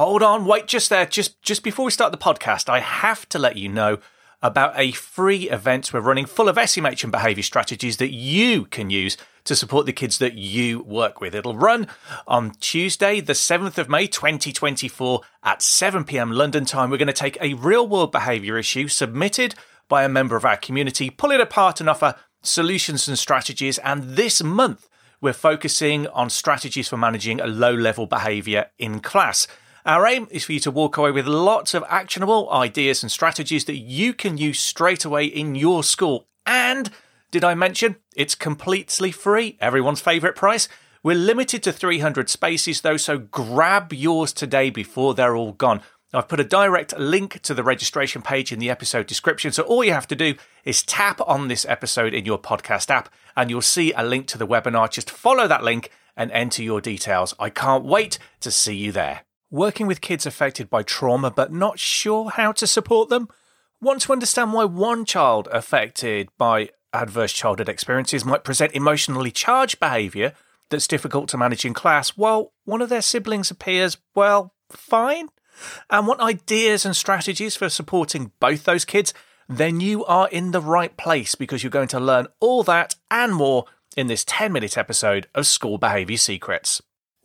Hold on, wait just there. Just before we start the podcast, I have to let you know about a free event we're running full of SEMH and behaviour strategies that you can use to support the kids that you work with. It'll run on Tuesday, the 7th of May, 2024 at 7pm London time. We're going to take a real-world behaviour issue submitted by a member of our community, pull it apart and offer solutions and strategies. And this month, we're focusing on strategies for managing a low-level behaviour in class. Our aim is for you to walk away with lots of actionable ideas and strategies that you can use straight away in your school. And did I mention it's completely free, everyone's favourite price? We're limited to 300 spaces though, so grab yours today before they're all gone. I've put a direct link to the registration page in the episode description, so all you have to do is tap on this episode in your podcast app and you'll see a link to the webinar. Just follow that link and enter your details. I can't wait to see you there. Working with kids affected by trauma but not sure how to support them? Want to understand why one child affected by adverse childhood experiences might present emotionally charged behaviour that's difficult to manage in class while one of their siblings appears, well, fine? And want ideas and strategies for supporting both those kids? Then you are in the right place, because you're going to learn all that and more in this 10-minute episode of School Behaviour Secrets.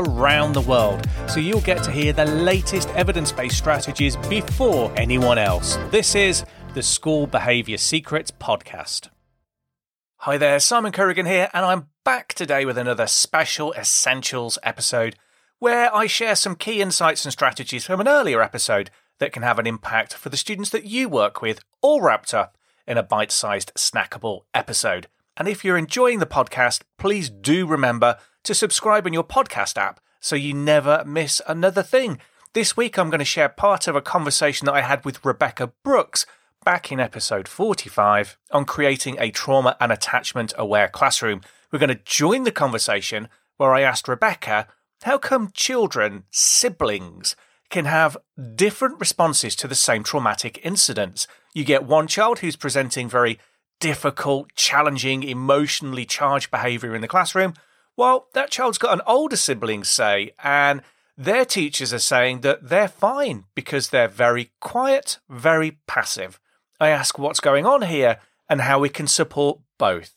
around the world, so you'll get to hear the latest evidence-based strategies before anyone else. This is the School Behaviour Secrets podcast. Hi there, Simon Corrigan here, and I'm back today with another special Essentials episode where I share some key insights and strategies from an earlier episode that can have an impact for the students that you work with, all wrapped up in a bite-sized snackable episode. And if you're enjoying the podcast, please do remember to subscribe in your podcast app so you never miss another thing. This week I'm going to share part of a conversation that I had with Rebecca Brooks back in episode 45 on creating a trauma and attachment aware classroom. We're going to join the conversation where I asked Rebecca, how come children, siblings, can have different responses to the same traumatic incidents? You get one child who's presenting very difficult, challenging, emotionally charged behaviour in the classroom. Well, that child's got an older sibling, say, and their teachers are saying that they're fine because they're very quiet, very passive. I ask what's going on here and how we can support both.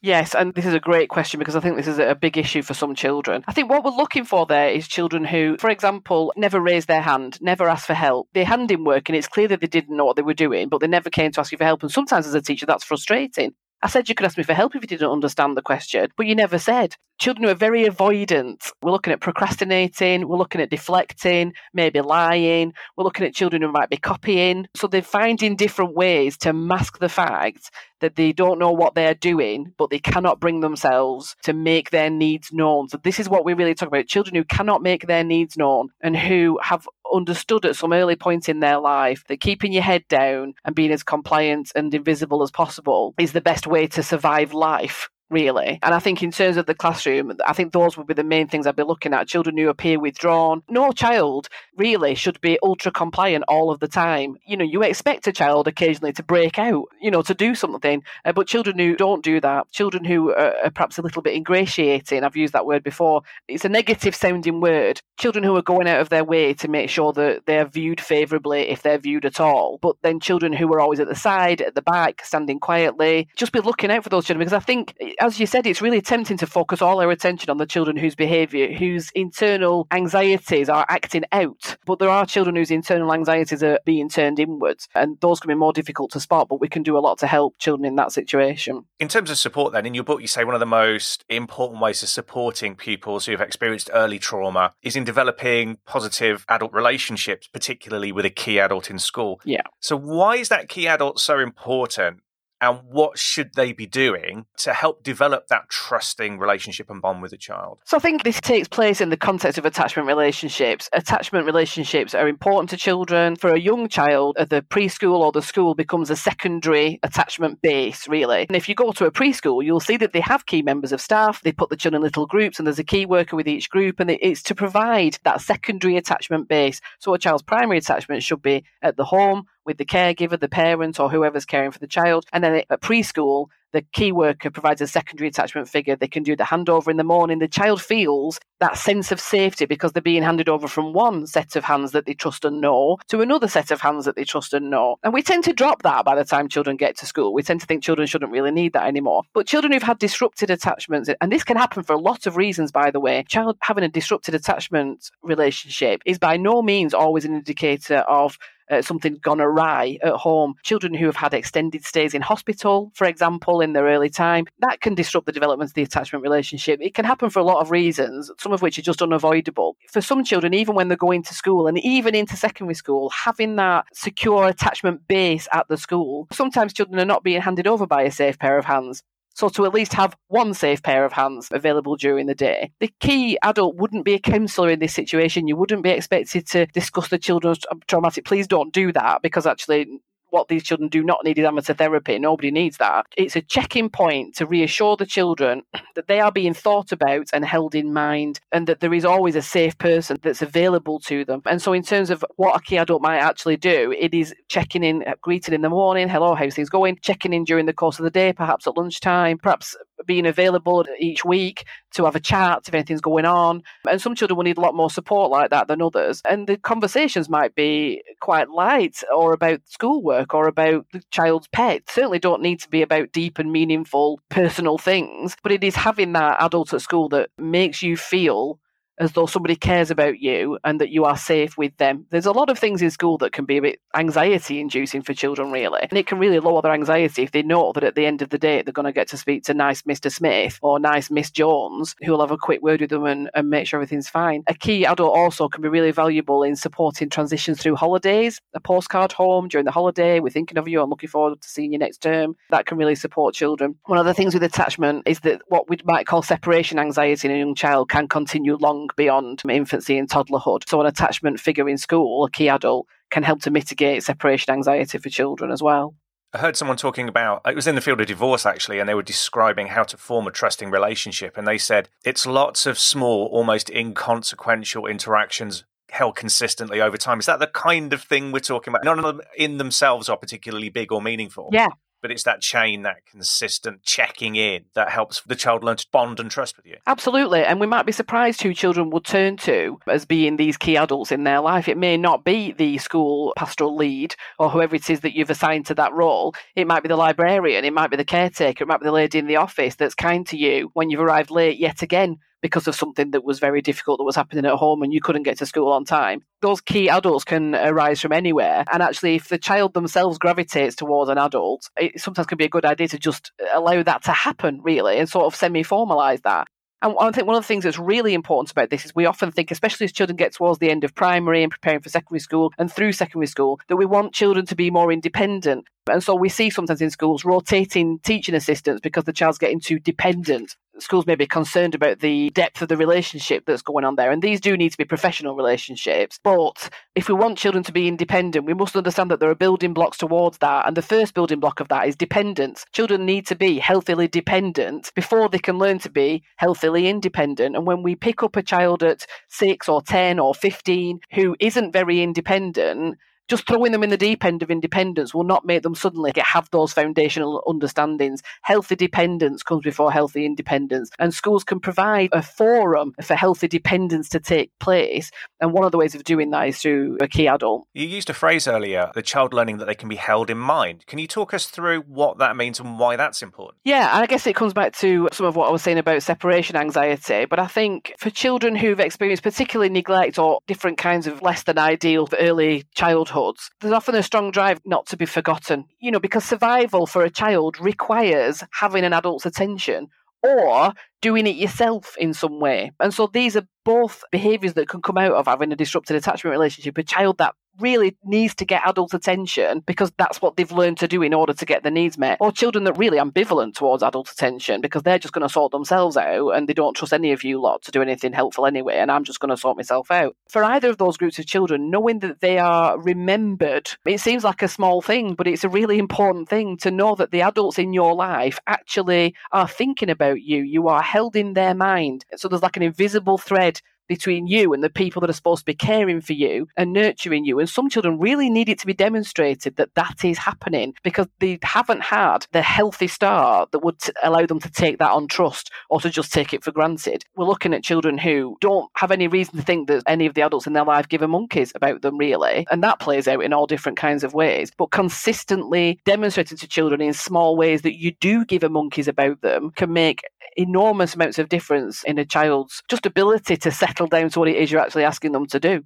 Yes, and this is a great question because I think this is a big issue for some children. I think what we're looking for there is children who, for example, never raise their hand, never ask for help. They hand in work and it's clear that they didn't know what they were doing, but they never came to ask you for help. And sometimes as a teacher, that's frustrating. I said you could ask me for help if you didn't understand the question, but you never said. Children who are very avoidant, we're looking at procrastinating, we're looking at deflecting, maybe lying, we're looking at children who might be copying. So they're finding different ways to mask the fact that they don't know what they're doing, but they cannot bring themselves to make their needs known. So this is what we really talk about, children who cannot make their needs known and who have understood at some early point in their life that keeping your head down and being as compliant and invisible as possible is the best way to survive life, really. And I think in terms of the classroom, I think those would be the main things I'd be looking at. Children who appear withdrawn. No child really should be ultra compliant all of the time. You know, you expect a child occasionally to break out, you know, to do something. But children who don't do that, children who are perhaps a little bit ingratiating, I've used that word before. It's a negative sounding word. Children who are going out of their way to make sure that they're viewed favourably if they're viewed at all. But then children who are always at the side, at the back, standing quietly. Just be looking out for those children, because I think, as you said, it's really tempting to focus all our attention on the children whose behaviour, whose internal anxieties are acting out. But there are children whose internal anxieties are being turned inwards, and those can be more difficult to spot, but we can do a lot to help children in that situation. In terms of support then, in your book you say one of the most important ways of supporting pupils who have experienced early trauma is in developing positive adult relationships, particularly with a key adult in school. Yeah. So why is that key adult so important? and what should they be doing to help develop that trusting relationship and bond with the child? So I think this takes place in the context of attachment relationships. Attachment relationships are important to children. For a young child, the preschool or the school becomes a secondary attachment base, really. And if you go to a preschool, you'll see that they have key members of staff. They put the children in little groups and there's a key worker with each group. And it's to provide that secondary attachment base. So a child's primary attachment should be at the home, with the caregiver, the parent, or whoever's caring for the child. And then at preschool, the key worker provides a secondary attachment figure. They can do the handover in the morning. The child feels that sense of safety because they're being handed over from one set of hands that they trust and know to another set of hands that they trust and know. And we tend to drop that by the time children get to school. We tend to think children shouldn't really need that anymore. But children who've had disrupted attachments, and this can happen for a lot of reasons, by the way, child having a disrupted attachment relationship is by no means always an indicator of something gone awry at home. Children who have had extended stays in hospital, for example, in their early time, that can disrupt the development of the attachment relationship. It can happen for a lot of reasons, some of which are just unavoidable. For some children, even when they're going to school and even into secondary school, having that secure attachment base at the school, sometimes children are not being handed over by a safe pair of hands. So to at least have one safe pair of hands available during the day. The key adult wouldn't be a counsellor in this situation. You wouldn't be expected to discuss the children's traumatic. Please don't do that, because actually what these children do not need is amateur therapy. Nobody needs that. It's a check-in point to reassure the children that they are being thought about and held in mind, and that there is always a safe person that's available to them. And so in terms of what a key adult might actually do, it is checking in, greeting in the morning, hello, how's things going? Checking in during the course of the day, perhaps at lunchtime, perhaps being available each week to have a chat if anything's going on. And some children will need a lot more support like that than others. And the conversations might be quite light or about schoolwork or about the child's pet. Certainly don't need to be about deep and meaningful personal things. But it is having that adult at school that makes you feel as though somebody cares about you and that you are safe with them. There's a lot of things in school that can be a bit anxiety-inducing for children, really. And it can really lower their anxiety if they know that at the end of the day, they're going to get to speak to nice Mr. Smith or nice Miss Jones, who will have a quick word with them and make sure everything's fine. A key adult also can be really valuable in supporting transitions through holidays. A postcard home during the holiday, we're thinking of you, I'm looking forward to seeing you next term. That can really support children. One of the things with attachment is that what we might call separation anxiety in a young child can continue long beyond infancy and toddlerhood. So an attachment figure in school, a key adult, can help to mitigate separation anxiety for children as well. I heard someone talking about, it was in the field of divorce actually, and they were describing how to form a trusting relationship. And they said, it's lots of small, almost inconsequential interactions held consistently over time. Is that the kind of thing we're talking about? None of them in themselves are particularly big or meaningful. Yeah. But it's that chain, that consistent checking in that helps the child learn to bond and trust with you. Absolutely. And we might be surprised who children will turn to as being these key adults in their life. It may not be the school pastoral lead or whoever it is that you've assigned to that role. It might be the librarian. It might be the caretaker. It might be the lady in the office that's kind to you when you've arrived late yet again, because of something that was very difficult that was happening at home and you couldn't get to school on time. Those key adults can arise from anywhere. And actually, if the child themselves gravitates towards an adult, it sometimes can be a good idea to just allow that to happen, really, and sort of semi-formalise that. And I think one of the things that's really important about this is we often think, especially as children get towards the end of primary and preparing for secondary school and through secondary school, that we want children to be more independent. And so we see sometimes in schools rotating teaching assistants because the child's getting too dependent. Schools may be concerned about the depth of the relationship that's going on there. And these do need to be professional relationships. But if we want children to be independent, we must understand that there are building blocks towards that. And the first building block of that is dependence. Children need to be healthily dependent before they can learn to be healthily independent. And when we pick up a child at 6 or 10 or 15 who isn't very independent, just throwing them in the deep end of independence will not make them suddenly have those foundational understandings. Healthy dependence comes before healthy independence. And schools can provide a forum for healthy dependence to take place. And one of the ways of doing that is through a key adult. You used a phrase earlier, the child learning that they can be held in mind. Can you talk us through what that means and why that's important? Yeah, I guess it comes back to some of what I was saying about separation anxiety. But I think for children who've experienced particularly neglect or different kinds of less than ideal early childhood, there's often a strong drive not to be forgotten, because survival for a child requires having an adult's attention or doing it yourself in some way. And so these are both behaviours that can come out of having a disrupted attachment relationship. A child that really needs to get adult attention because that's what they've learned to do in order to get their needs met, or children that are really ambivalent towards adult attention because they're just going to sort themselves out and they don't trust any of you lot to do anything helpful anyway, and I'm just going to sort myself out. For either of those groups of children, knowing that they are remembered, it seems like a small thing, but it's a really important thing to know that the adults in your life actually are thinking about you. You are held in their mind. So there's like an invisible thread between you and the people that are supposed to be caring for you and nurturing you. And some children really need it to be demonstrated that that is happening because they haven't had the healthy start that would allow them to take that on trust or to just take it for granted. We're looking at children who don't have any reason to think that any of the adults in their life give a monkeys about them, really. And that plays out in all different kinds of ways. But consistently demonstrating to children in small ways that you do give a monkeys about them can make enormous amounts of difference in a child's just ability to settle down to what it is you're actually asking them to do.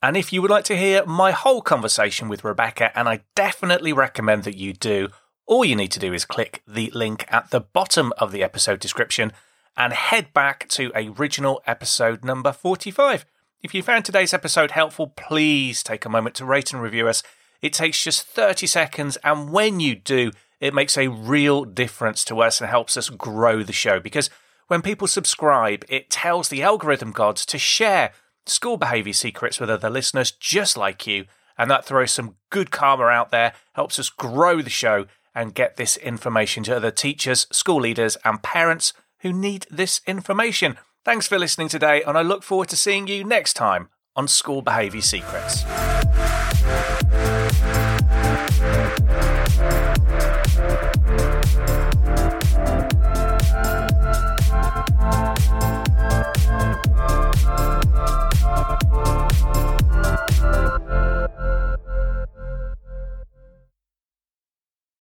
And if you would like to hear my whole conversation with Rebecca, and I definitely recommend that you do, all you need to do is click the link at the bottom of the episode description and head back to original episode number 45. If you found today's episode helpful, please take a moment to rate and review us. It takes just 30 seconds, and when you do, it makes a real difference to us and helps us grow the show, because when people subscribe, it tells the algorithm gods to share School Behaviour Secrets with other listeners just like you, and that throws some good karma out there, helps us grow the show and get this information to other teachers, school leaders and parents who need this information. Thanks for listening today, and I look forward to seeing you next time on School Behaviour Secrets.